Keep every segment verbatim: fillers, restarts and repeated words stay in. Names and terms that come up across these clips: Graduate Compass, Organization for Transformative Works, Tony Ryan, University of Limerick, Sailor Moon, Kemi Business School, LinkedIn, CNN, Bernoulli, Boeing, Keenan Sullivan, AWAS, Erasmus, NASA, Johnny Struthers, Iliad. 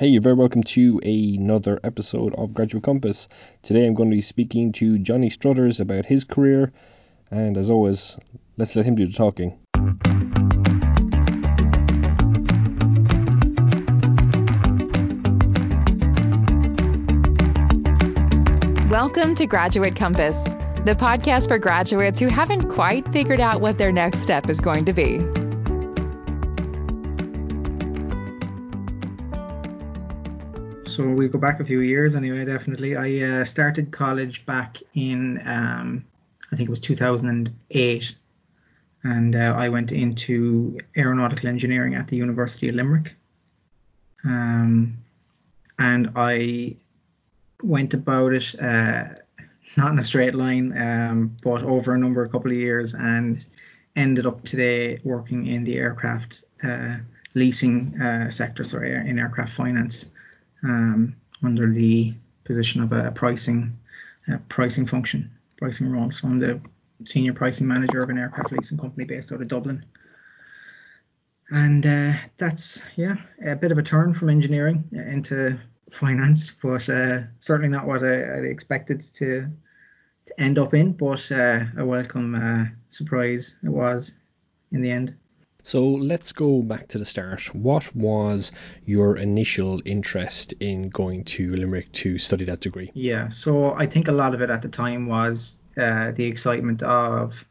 Hey, you're very welcome to another episode of Graduate Compass. Today I'm going to be speaking to Johnny Struthers about his career, and as always, let's let him do the talking. Welcome to Graduate Compass, the podcast for graduates who haven't quite figured out what their next step is going to be. So we go back a few years anyway, definitely. I uh, started college back in, um, I think it was two thousand eight. And uh, I went into aeronautical engineering at the University of Limerick. Um, and I went about it, uh, not in a straight line, um, but over a number, a couple of years, and ended up today working in the aircraft uh, leasing uh, sector, sorry, in aircraft finance. Um, under the position of a pricing uh, pricing function, pricing role. So I'm the senior pricing manager of an aircraft leasing company based out of Dublin. And uh, that's, yeah, a bit of a turn from engineering into finance, but uh, certainly not what I, I expected to, to end up in, but uh, a welcome uh, surprise it was in the end. So let's go back to the start. What was your initial interest in going to Limerick to study that degree? Yeah, so I think a lot of it at the time was uh, the excitement of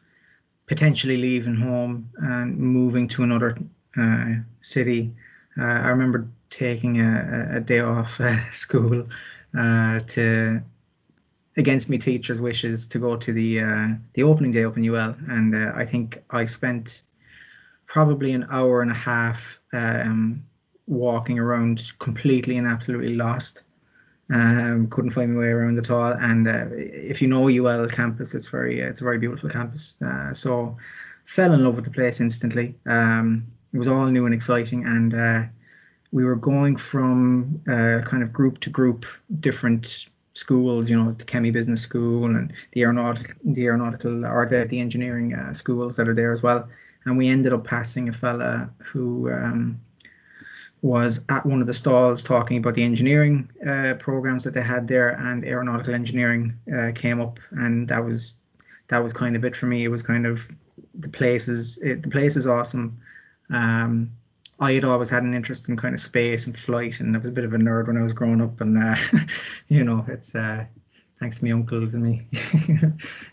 potentially leaving home and moving to another uh, city. Uh, I remember taking a, a day off uh, school uh, to, against my teacher's wishes, to go to the uh, the opening day up in U L, and uh, I think I spent probably an hour and a half um, walking around completely and absolutely lost. Um, couldn't find my way around at all. And uh, if you know U L campus, it's very, uh, it's a very beautiful campus. Uh, so fell in love with the place instantly. Um, it was all new and exciting. And uh, we were going from uh, kind of group to group, different schools, you know, the Kemi Business School and the aeronautical, the aeronautical or the, the engineering uh, schools that are there as well. And we ended up passing a fella who um, was at one of the stalls talking about the engineering uh, programs that they had there, and aeronautical engineering uh, came up, and that was that was kind of it for me. It was kind of the place is it, the place is awesome. Um, I had always had an interest in kind of space and flight, and I was a bit of a nerd when I was growing up, and uh, you know, it's uh, thanks to my uncles and me,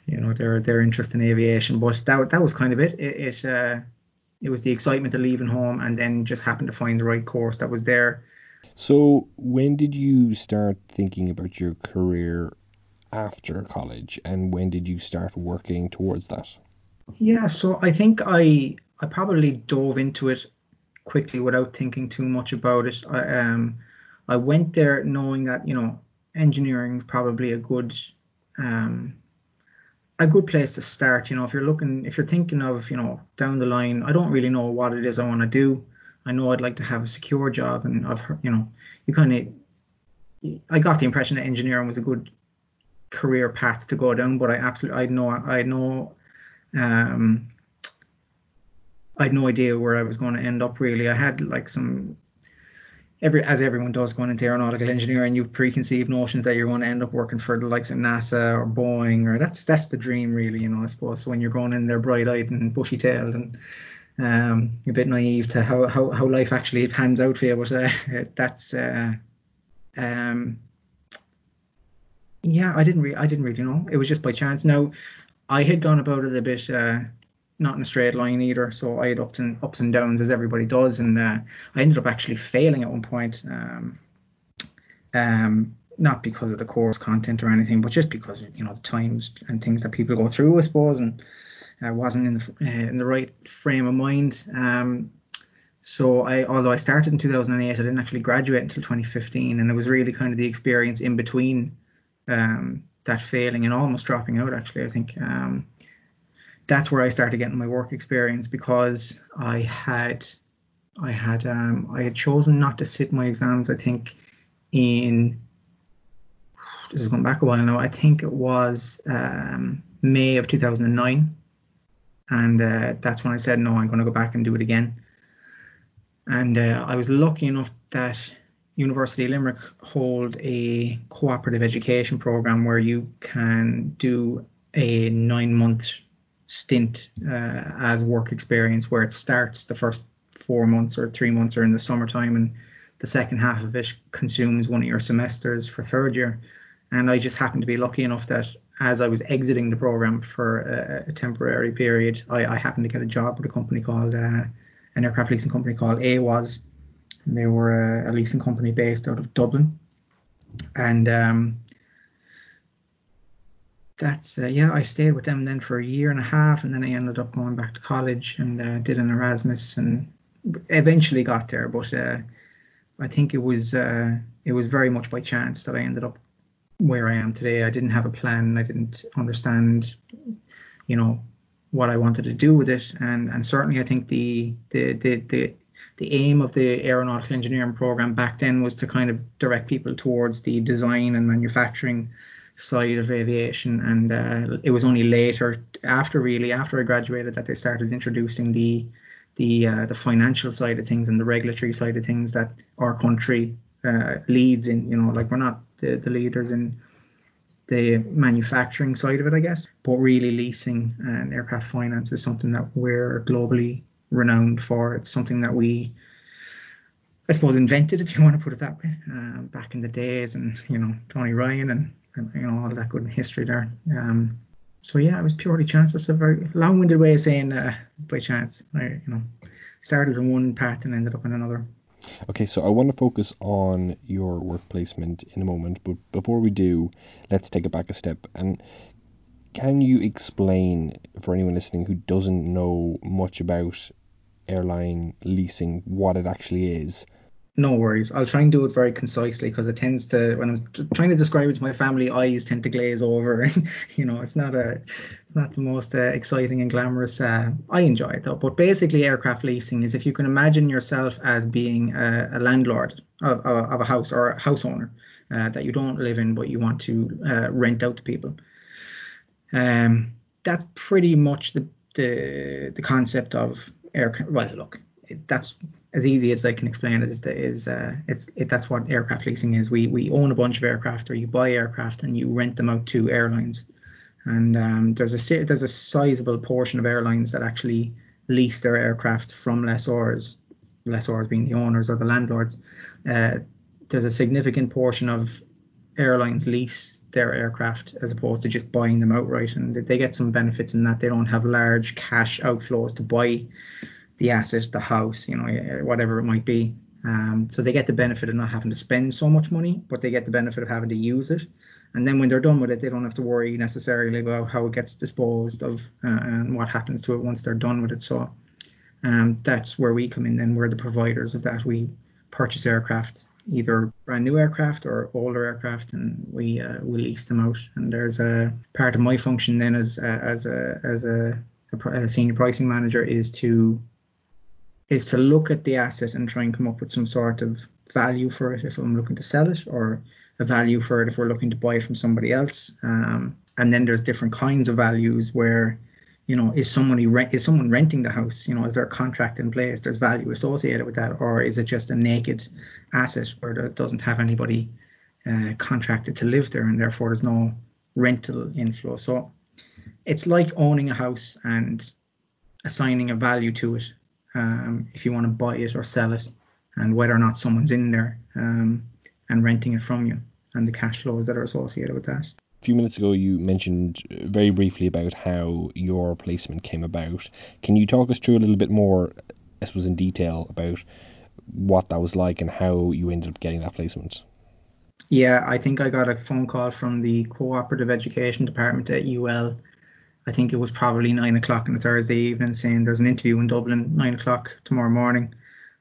you know, their their interest in aviation. But that that was kind of it. It it, uh, it was the excitement of leaving home, and then just happened to find the right course that was there. So when did you start thinking about your career after college, and when did you start working towards that? Yeah, so I think I I probably dove into it quickly without thinking too much about it. I um I went there knowing that, you know, engineering is probably a good um a good place to start. You know, if you're looking if you're thinking of, you know, down the line, I don't really know what it is I want to do. I know I'd like to have a secure job, and I've heard, you know, you kind of I got the impression that engineering was a good career path to go down, but I absolutely I know I know um I had no idea where I was going to end up really. I had like some Every, as everyone does going into aeronautical engineering, you've preconceived notions that you're going to end up working for the likes of NASA or Boeing, or that's that's the dream really, you know, I suppose. So when you're going in there bright-eyed and bushy-tailed and um, a bit naive to how, how, how life actually pans out for you, but uh, that's uh, um, yeah, I didn't re- I didn't really know. It was just by chance. Now, I had gone about it a bit. Uh, Not in a straight line either, so I had ups and ups and downs as everybody does, and uh, I ended up actually failing at one point. Um, um, not because of the course content or anything, but just because of, you know, the times and things that people go through, I suppose, and I wasn't in the uh, in the right frame of mind. Um, so I, although I started in two thousand eight, I didn't actually graduate until twenty fifteen, and it was really kind of the experience in between um, that failing and almost dropping out. Actually, I think. Um, That's where I started getting my work experience, because I had, I had, um, I had chosen not to sit my exams. I think in, this is going back a while now. I think it was um, May of two thousand nine, and uh, that's when I said, no, I'm going to go back and do it again. And uh, I was lucky enough that University of Limerick hold a cooperative education program where you can do a nine-month stint uh, as work experience, where it starts the first four months or three months are in the summertime, and the second half of it consumes one of your semesters for third year. And I just happened to be lucky enough that as I was exiting the program for a, a temporary period, I, I happened to get a job with a company called uh, an aircraft leasing company called A W A S. And they were a, a leasing company based out of Dublin, and um, that's uh, yeah. I stayed with them then for a year and a half, and then I ended up going back to college and uh, did an Erasmus, and eventually got there. But uh, I think it was uh, it was very much by chance that I ended up where I am today. I didn't have a plan. I didn't understand, you know, what I wanted to do with it. And and certainly I think the the the the, the aim of the aeronautical engineering program back then was to kind of direct people towards the design and manufacturing side of aviation. And uh, it was only later, after really after I graduated, that they started introducing the the uh, the financial side of things and the regulatory side of things that our country uh, leads in. You know, like we're not The, the leaders in the manufacturing side of it, I guess, but really leasing and aircraft finance is something that we're globally renowned for. It's something that we, I suppose, invented, if you want to put it that way, uh, back in the days, and you know, Tony Ryan and, and you know all that good history there. Um, so yeah, it was purely chance. That's a very long-winded way of saying uh, by chance. I, you know, started in one path and ended up in another. Okay, so I want to focus on your work placement in a moment, but before we do, let's take it back a step. And can you explain, for anyone listening who doesn't know much about airline leasing, what it actually is? No worries. I'll try and do it very concisely, because it tends to, when I'm trying to describe it to my family, eyes tend to glaze over. And, you know, it's not a, it's not the most uh, exciting and glamorous. Uh, I enjoy it, though. But basically, aircraft leasing is, if you can imagine yourself as being a, a landlord of, of, of a house, or a house owner uh, that you don't live in, but you want to uh, rent out to people. Um, that's pretty much the the, the concept of aircraft. Well, look, that's as easy as I can explain it. Is that is uh, it's it, that's what aircraft leasing is. We we own a bunch of aircraft, or you buy aircraft and you rent them out to airlines. And um, there's a there's a sizable portion of airlines that actually lease their aircraft from lessors, lessors being the owners or the landlords. Uh, there's a significant portion of airlines lease their aircraft as opposed to just buying them outright, and they get some benefits in that they don't have large cash outflows to buy the asset, the house, you know, whatever it might be. Um, so they get the benefit of not having to spend so much money, but they get the benefit of having to use it. And then when they're done with it, they don't have to worry necessarily about how it gets disposed of uh, and what happens to it once they're done with it. So um, that's where we come in. Then we're the providers of that. We purchase aircraft, either brand new aircraft or older aircraft, and we uh, we lease them out. And there's a part of my function then as a, as a as a, a senior pricing manager is to is to look at the asset and try and come up with some sort of value for it if I'm looking to sell it, or a value for it if we're looking to buy it from somebody else. Um, and then there's different kinds of values where, you know, is somebody rent, is someone renting the house? You know, is there a contract in place? There's value associated with that, or is it just a naked asset where it doesn't have anybody uh, contracted to live there, and therefore there's no rental inflow? So it's like owning a house and assigning a value to it. Um, if you want to buy it or sell it, and whether or not someone's in there um, and renting it from you, and the cash flows that are associated with that. A few minutes ago, you mentioned very briefly about how your placement came about. Can you talk us through a little bit more, I suppose, in detail about what that was like and how you ended up getting that placement? Yeah, I think I got a phone call from the Cooperative Education Department at U L. I think it was probably nine o'clock on a Thursday evening, saying there's an interview in Dublin, nine o'clock tomorrow morning.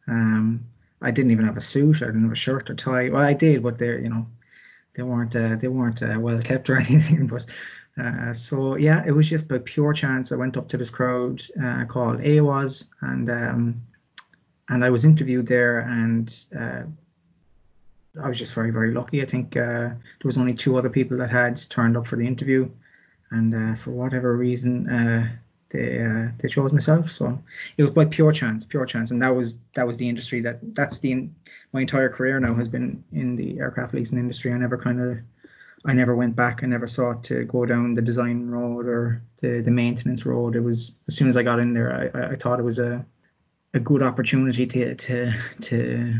Um, I didn't even have a suit. I didn't have a shirt or tie. Well, I did, but they, you know, they weren't uh, they weren't uh, well kept or anything. But uh, so yeah, it was just by pure chance. I went up to this crowd uh, called A W A S, and um, and I was interviewed there, and uh, I was just very very lucky. I think uh, there was only two other people that had turned up for the interview. And uh, for whatever reason, uh, they uh, they chose myself. So it was by pure chance, pure chance, and that was that was the industry that that's the my entire career now has been in the aircraft leasing industry. I never kind of I never went back. I never sought to go down the design road or the, the maintenance road. It was as soon as I got in there, I, I thought it was a a good opportunity to to to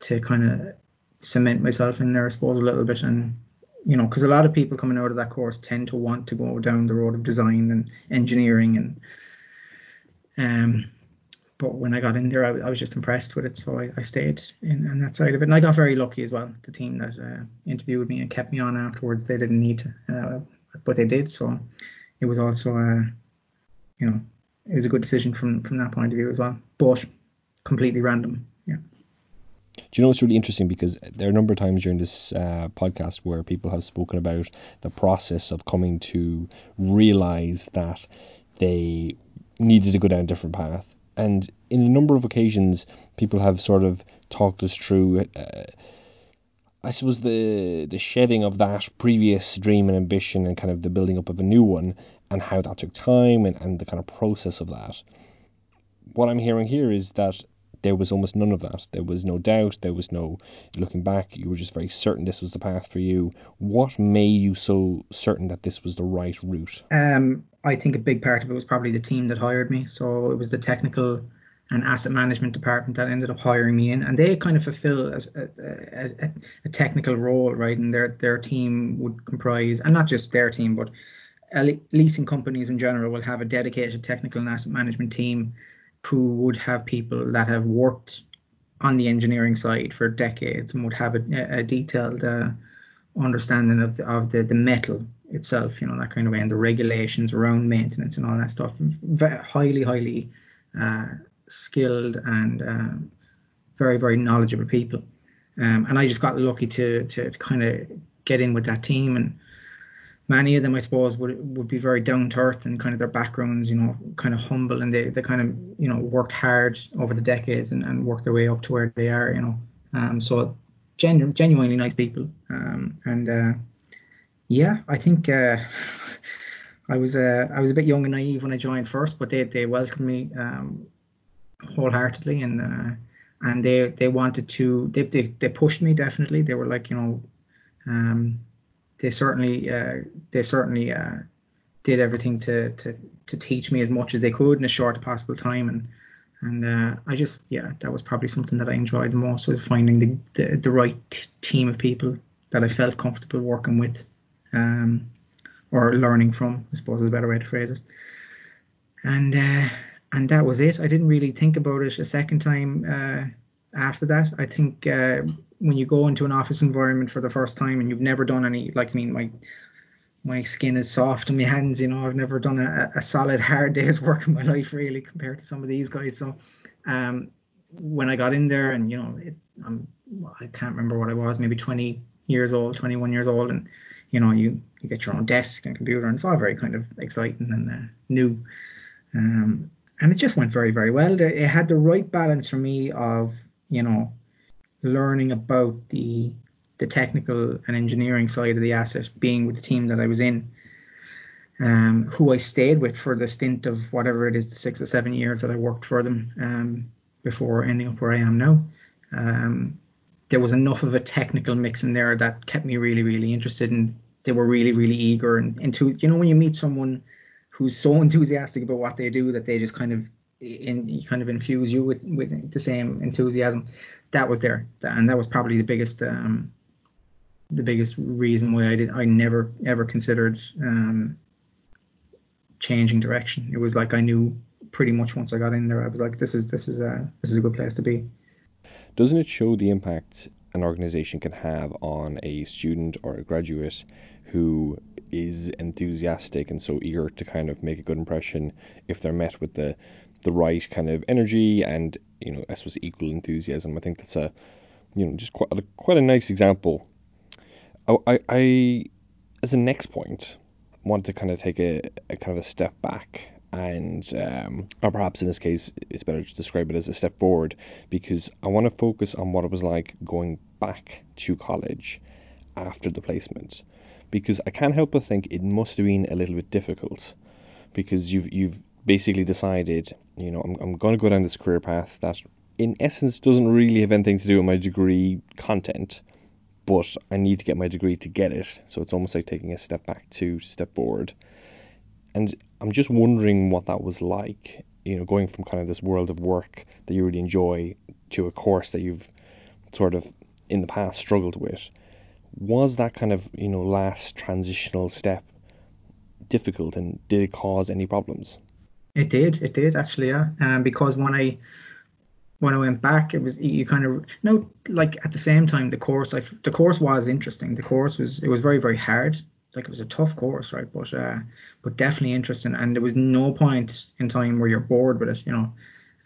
to kind of cement myself in there, I suppose, a little bit. And you know, because a lot of people coming out of that course tend to want to go down the road of design and engineering, and um, but when I got in there, I, I was just impressed with it, so I, I stayed in on that side of it. And I got very lucky as well. The team that uh, interviewed me and kept me on afterwards, they didn't need to, uh, but they did. So it was also, uh, you know, it was a good decision from from that point of view as well, but completely random. Yeah. Do you know, it's really interesting because there are a number of times during this uh, podcast where people have spoken about the process of coming to realize that they needed to go down a different path. And in a number of occasions, people have sort of talked us through, uh, I suppose, the, the shedding of that previous dream and ambition and kind of the building up of a new one and how that took time and, and the kind of process of that. What I'm hearing here is that there was almost none of that. There was no doubt. There was no looking back. You were just very certain this was the path for you. What made you so certain that this was the right route? Um, I think a big part of it was probably the team that hired me. So it was the technical and asset management department that ended up hiring me in, and they kind of fulfill a, a, a, a technical role, right? And their their team would comprise, and not just their team, but leasing companies in general will have a dedicated technical and asset management team who would have people that have worked on the engineering side for decades and would have a, a detailed uh, understanding of the, of the, the metal itself, you know, that kind of way, and the regulations around maintenance and all that stuff. Very, highly, highly uh, skilled and um, very, very knowledgeable people. Um, and I just got lucky to, to, to kind of get in with that team. And many of them, I suppose, would would be very down to earth and kind of their backgrounds, you know, kind of humble, and they, they kind of, you know, worked hard over the decades and, and worked their way up to where they are, you know. Um, so genu- genuinely nice people. Um, and uh, yeah, I think uh, I was uh, I was a bit young and naive when I joined first, but they they welcomed me um, wholeheartedly, and uh, and they they wanted to they, they they pushed me definitely. They were like, you know. Um, They certainly, uh, they certainly uh, did everything to, to, to teach me as much as they could in as short a possible time, and and uh, I just, yeah, that was probably something that I enjoyed the most, was finding the the, the right t- team of people that I felt comfortable working with, um, or learning from, I suppose is a better way to phrase it. And uh, and that was it. I didn't really think about it a second time uh, after that. I think. Uh, When you go into an office environment for the first time and you've never done any, like, I mean, my my skin is soft in my hands, you know, I've never done a, a solid hard day's work in my life, really, compared to some of these guys. So um, when I got in there, and, you know, it, I'm, I can't remember what I was, maybe twenty years old, twenty-one years old. And, you know, you, you get your own desk and computer, and it's all very kind of exciting and uh, new. Um, and it just went very, very well. It had the right balance for me of, you know, learning about the the technical and engineering side of the asset, being with the team that I was in, um, who I stayed with for the stint of whatever it is, the six or seven years that I worked for them um, before ending up where I am now. Um, there was enough of a technical mix in there that kept me really, really interested, and they were really, really eager. And, and to, you know, when you meet someone who's so enthusiastic about what they do that they just kind of in kind of infuse you with, with the same enthusiasm, that was there, and that was probably the biggest um the biggest reason why I did I never ever considered um changing direction. It was like I knew pretty much once I got in there, I was like, this is this is a this is a good place to be. Doesn't it show the impact an organization can have on a student or a graduate who is enthusiastic and so eager to kind of make a good impression, if they're met with the the right kind of energy and, you know, I suppose equal enthusiasm? I think that's a, you know, just quite a, quite a nice example. I, I, I as a next point, want to kind of take a, a kind of a step back and, um, or perhaps in this case, it's better to describe it as a step forward, because I want to focus on what it was like going back to college after the placement, because I can't help but think it must have been a little bit difficult, because you've you've basically decided, you know, I'm, I'm going to go down this career path that in essence doesn't really have anything to do with my degree content, but I need to get my degree to get it. So it's almost like taking a step back to step forward. And I'm just wondering what that was like, you know, going from kind of this world of work that you really enjoy to a course that you've sort of in the past struggled with. Was that kind of, you know, last transitional step difficult, and did it cause any problems? It did. It did actually, yeah. Um, because when I when I went back, it was you kind of no like at the same time the course I the course was interesting. The course was it was very very hard. Like it was a tough course, right? But uh, but definitely interesting, and there was no point in time where you're bored with it, you know,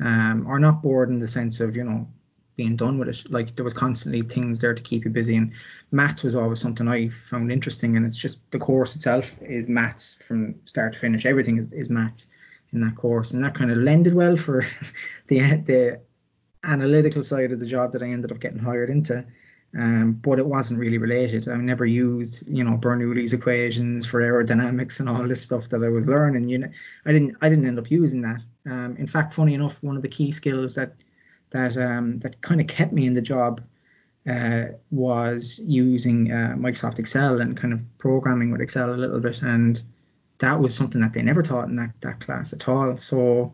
um, or not bored in the sense of, you know, being done with it. Like there was constantly things there to keep you busy, and maths was always something I found interesting. And it's just the course itself is maths from start to finish. Everything is, is maths in that course, and that kind of lended well for the the analytical side of the job that I ended up getting hired into. Um, but it wasn't really related. I never used, you know, Bernoulli's equations for aerodynamics and all this stuff that I was learning. You know, I didn't I didn't end up using that. Um, in fact, funny enough, one of the key skills that that um, that kind of kept me in the job uh, was using uh, Microsoft Excel and kind of programming with Excel a little bit. And that was something that they never taught in that, that class at all. So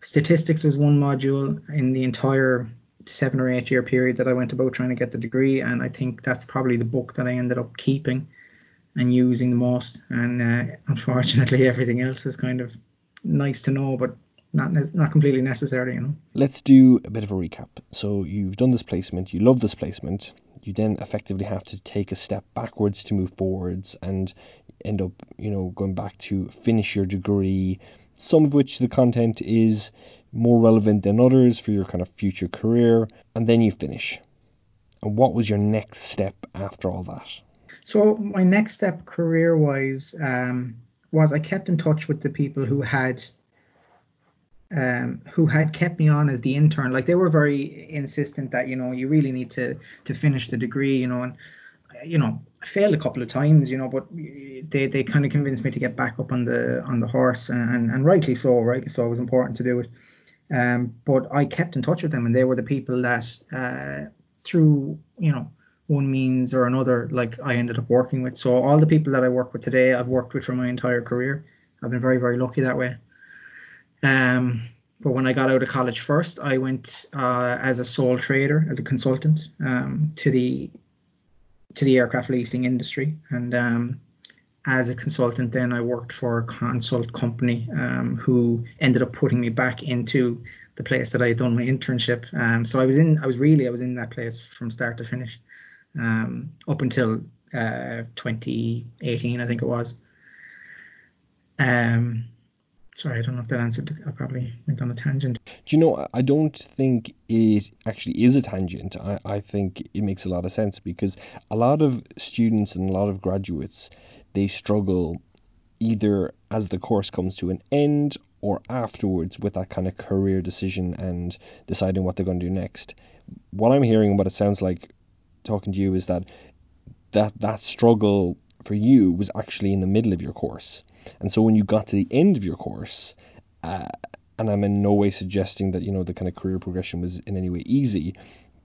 statistics was one module in the entire seven or eight year period that I went about trying to get the degree. And I think that's probably the book that I ended up keeping and using the most. And uh, unfortunately, everything else was kind of nice to know, but Not not completely necessary, you know. Let's do a bit of a recap. So you've done this placement, you love this placement, you then effectively have to take a step backwards to move forwards and end up, you know, going back to finish your degree, some of which the content is more relevant than others for your kind of future career, and then you finish. And what was your next step after all that? So my next step career-wise um, was I kept in touch with the people who had... Um, who had kept me on as the intern. Like they were very insistent that, you know, you really need to to finish the degree, you know, and, you know, I failed a couple of times, you know, but they, they kind of convinced me to get back up on the on the horse, and, and, and rightly so, right? So it was important to do it. Um, but I kept in touch with them, and they were the people that uh, through, you know, one means or another, like I ended up working with. So all the people that I work with today, I've worked with for my entire career. I've been very, very lucky that way. Um, but when I got out of college first, I went uh, as a sole trader, as a consultant, um, to the to the aircraft leasing industry. And um, as a consultant, then I worked for a consult company um, who ended up putting me back into the place that I had done my internship. Um, so I was in, I was really, I was in that place from start to finish, um, up until uh, twenty eighteen, I think it was. Um. Sorry, I don't know if that answered. I probably went on a tangent. Do you know, I don't think it actually is a tangent. I, I think it makes a lot of sense, because a lot of students and a lot of graduates, they struggle either as the course comes to an end or afterwards with that kind of career decision and deciding what they're going to do next. What I'm hearing and what it sounds like talking to you is that that, that struggle for you was actually in the middle of your course. And so when you got to the end of your course, uh, and I'm in no way suggesting that, you know, the kind of career progression was in any way easy,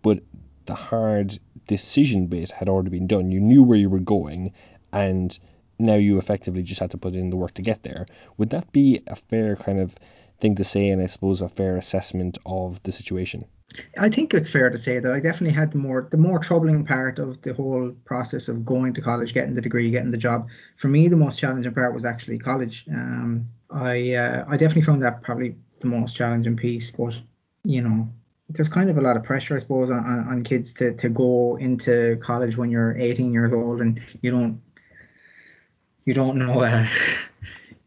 but the hard decision bit had already been done. You knew where you were going, and now you effectively just had to put in the work to get there. Would that be a fair kind of thing to say, and I suppose a fair assessment of the situation? I think it's fair to say that I definitely had the more the more troubling part of the whole process of going to college, getting the degree, getting the job. For me, the most challenging part was actually college. Um, I uh, I definitely found that probably the most challenging piece. But, you know, there's kind of a lot of pressure, I suppose, on, on, on kids to, to go into college when you're eighteen years old and you don't you don't know. Uh,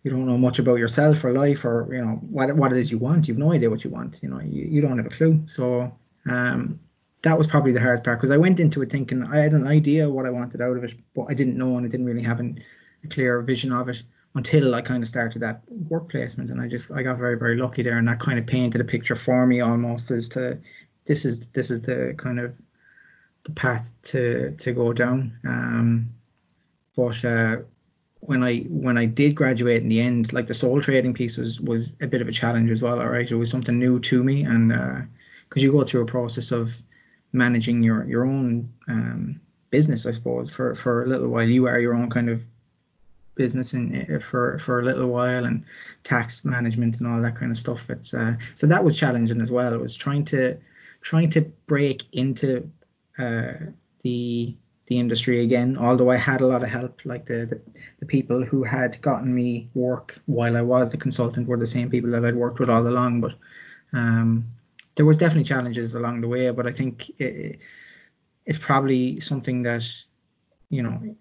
You don't know much about yourself or life or, you know, what what it is you want. You've no idea what you want. You know, you, you don't have a clue. So um, that was probably the hardest part, because I went into it thinking I had an idea what I wanted out of it, but I didn't know, and I didn't really have an, a clear vision of it until I kind of started that work placement. And I just I got very, very lucky there, and that kind of painted a picture for me almost as to this is this is the kind of the path to to go down. Um, but uh, when I when I did graduate in the end, like the sole trading piece was was a bit of a challenge as well. All right, it was something new to me, and because uh, you go through a process of managing your your own um, business, I suppose, for for a little while. You are your own kind of business in for for a little while, and tax management and all that kind of stuff. It's uh, so that was challenging as well. It was trying to trying to break into uh, the the industry again, although I had a lot of help. Like the, the the people who had gotten me work while I was the consultant were the same people that I'd worked with all along, but um there was definitely challenges along the way. But I think it, it's probably something that, you know,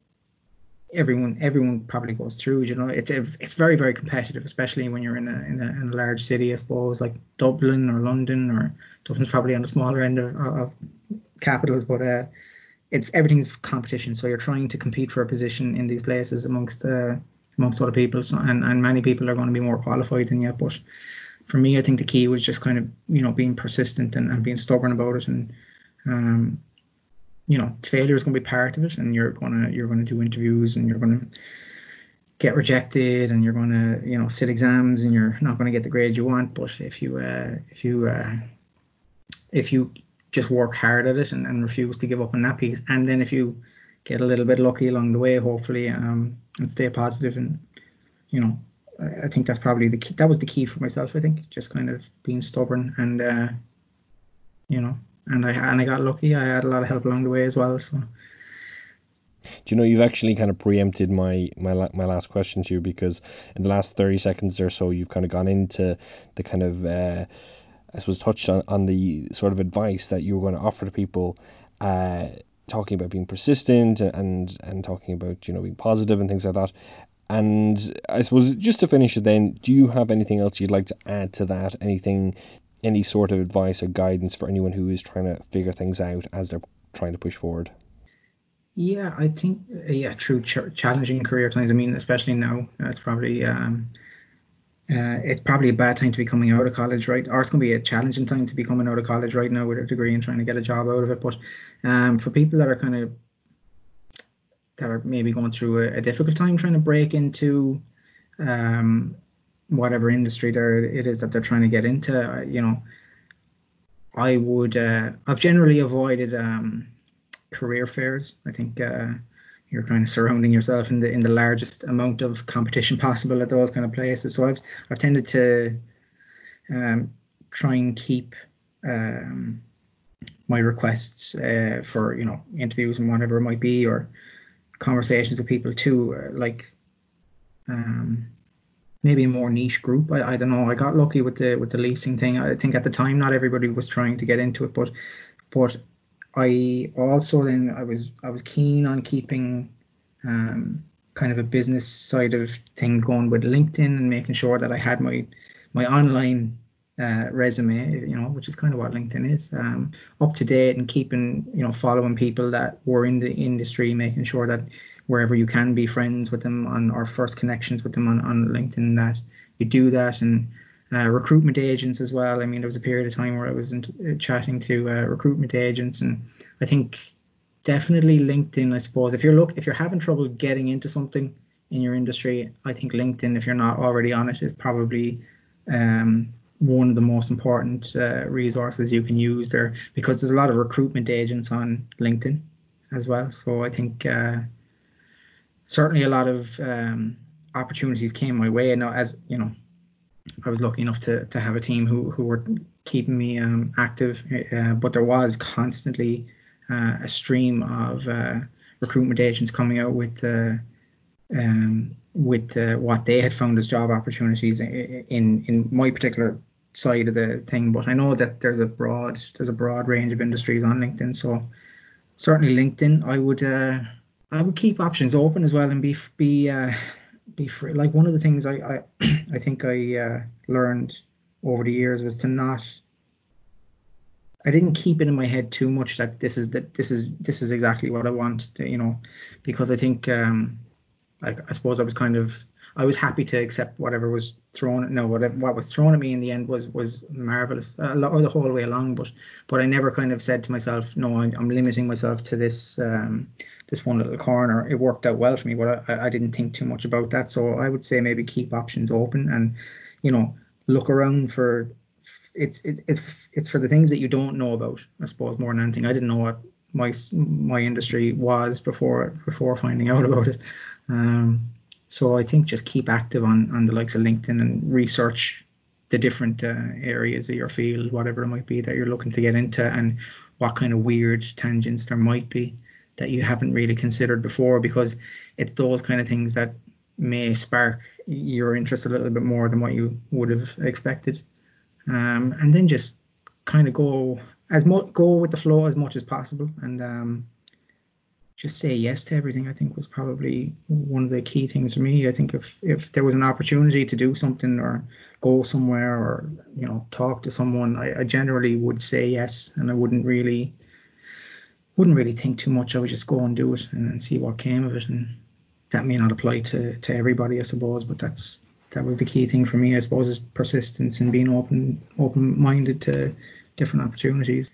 everyone everyone probably goes through. You know, it's it's very, very competitive, especially when you're in a in a, in a large city, I suppose, like Dublin or London, or Dublin's probably on the smaller end of, of capitals, but uh it's everything's competition. So you're trying to compete for a position in these places amongst uh, amongst other people, so, and, and many people are going to be more qualified than you. But for me, I think the key was just kind of, you know, being persistent and, and being stubborn about it. And um, you know, failure is going to be part of it, and you're gonna you're gonna do interviews, and you're gonna get rejected, and you're gonna, you know, sit exams, and you're not gonna get the grade you want. But if you uh, if you uh, if you just work hard at it and, and refuse to give up on that piece, and then if you get a little bit lucky along the way, hopefully, um and stay positive, and, you know, I, I think that's probably the key. That was the key for myself, I think, just kind of being stubborn, and uh you know, and I and I got lucky. I had a lot of help along the way as well. So do you know, you've actually kind of preempted my my my last question to you, because in the last thirty seconds or so you've kind of gone into the kind of uh I suppose touched on, on the sort of advice that you were going to offer to people, uh, talking about being persistent and and talking about, you know, being positive and things like that. And I suppose just to finish it then, do you have anything else you'd like to add to that? Anything, any sort of advice or guidance for anyone who is trying to figure things out as they're trying to push forward? Yeah, I think, yeah, true ch- challenging career times. I mean, especially now, it's probably... Um, Uh, it's probably a bad time to be coming out of college, right? Or it's going to be a challenging time to be coming out of college right now with a degree and trying to get a job out of it. But um, for people that are kind of, that are maybe going through a, a difficult time trying to break into um, whatever industry there it is that they're trying to get into, you know, I would, uh, I've generally avoided um, career fairs. I think uh, you're kind of surrounding yourself in the in the largest amount of competition possible at those kind of places. So I've I've tended to um, try and keep um, my requests uh, for, you know, interviews and whatever it might be, or conversations with people too, uh, like um, maybe a more niche group. I, I don't know. I got lucky with the with the leasing thing. I think at the time not everybody was trying to get into it, but but. I also then I was I was keen on keeping um, kind of a business side of things going with LinkedIn, and making sure that I had my my online uh, resume, you know, which is kind of what LinkedIn is, um, up to date, and keeping, you know, following people that were in the industry, making sure that wherever you can be friends with them on, or first connections with them on, on LinkedIn, that you do that. And Uh, recruitment agents as well. I mean, there was a period of time where I was in, uh, chatting to uh, recruitment agents, and I think definitely LinkedIn. I suppose if you're look if you're having trouble getting into something in your industry, I think LinkedIn, if you're not already on it, is probably um, one of the most important uh, resources you can use there, because there's a lot of recruitment agents on LinkedIn as well. So I think uh, certainly a lot of um, opportunities came my way. And as you know, I was lucky enough to to have a team who, who were keeping me um, active, uh, but there was constantly uh, a stream of uh, recruitment agents coming out with uh, um, with uh, what they had found as job opportunities in in my particular side of the thing. But I know that there's a broad there's a broad range of industries on LinkedIn, so certainly LinkedIn. I would uh, I would keep options open as well, and be be. Uh, be free. Like one of the things I I, I think I uh, learned over the years was to not, I didn't keep it in my head too much that this is that this is this is exactly what I want to, you know, because I think um like I suppose I was kind of I was happy to accept whatever was thrown. No, whatever, what was thrown at me in the end was was marvelous, a lot, or the whole way along. But but I never kind of said to myself, no, I'm, I'm limiting myself to this um, this one little corner. It worked out well for me, but I, I didn't think too much about that. So I would say maybe keep options open, and you know, look around for it's it, it's it's for the things that you don't know about, I suppose, more than anything. I didn't know what my my industry was before before finding out about it. Um, so I think just keep active on, on the likes of LinkedIn and research the different uh, areas of your field, whatever it might be that you're looking to get into, and what kind of weird tangents there might be that you haven't really considered before, because it's those kind of things that may spark your interest a little bit more than what you would have expected. Um, and then just kind of go as much go with the flow as much as possible, and um, just say yes to everything. I think was probably one of the key things for me. I think if if there was an opportunity to do something or go somewhere or you know talk to someone, I, I generally would say yes, and I wouldn't really wouldn't really think too much. I would just go and do it and, and see what came of it. And that may not apply to to everybody, I suppose, but that's that was the key thing for me, I suppose, is persistence and being open open minded to different opportunities.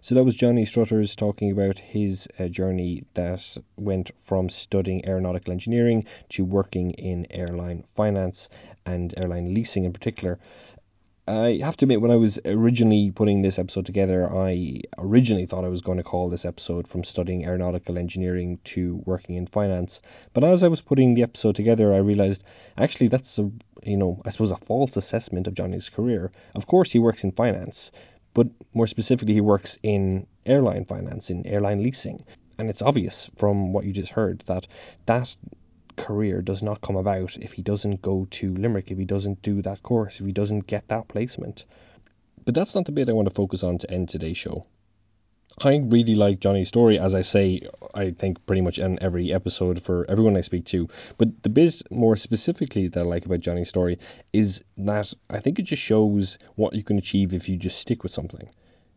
So that was Johnny Struthers talking about his uh, journey that went from studying aeronautical engineering to working in airline finance and airline leasing in particular. I have to admit, when I was originally putting this episode together, I originally thought I was going to call this episode From Studying Aeronautical Engineering to Working in Finance. But as I was putting the episode together, I realised, actually, that's, a you know, I suppose a false assessment of Johnny's career. Of course, he works in finance, but more specifically, he works in airline finance, in airline leasing. And it's obvious from what you just heard that that career does not come about if he doesn't go to Limerick, if he doesn't do that course, if he doesn't get that placement. But that's not the bit I want to focus on to end today's show. I really like Johnny's story, as I say, I think pretty much in every episode for everyone I speak to. But the bit more specifically that I like about Johnny's story is that I think it just shows what you can achieve if you just stick with something.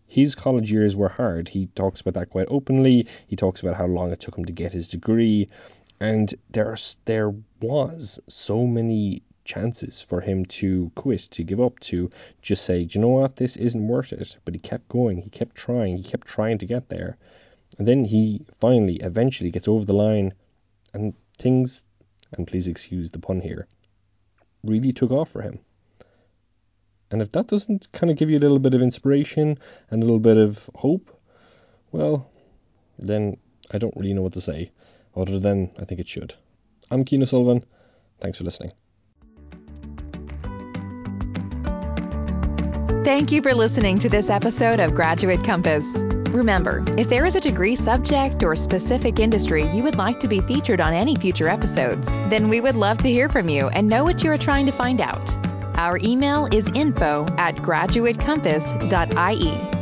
His college years were hard. He talks about that quite openly. He talks about how long it took him to get his degree. And there, there was so many chances for him to quit, to give up, to just say, do you know what, this isn't worth it. But he kept going, he kept trying, he kept trying to get there. And then he finally, eventually gets over the line, and things, and please excuse the pun here, really took off for him. And if that doesn't kind of give you a little bit of inspiration and a little bit of hope, well, then I don't really know what to say. Other than I think it should. I'm Keenan Sullivan. Thanks for listening. Thank you for listening to this episode of Graduate Compass. Remember, if there is a degree subject or specific industry you would like to be featured on any future episodes, then we would love to hear from you and know what you are trying to find out. Our email is info at graduatecompass dot I E.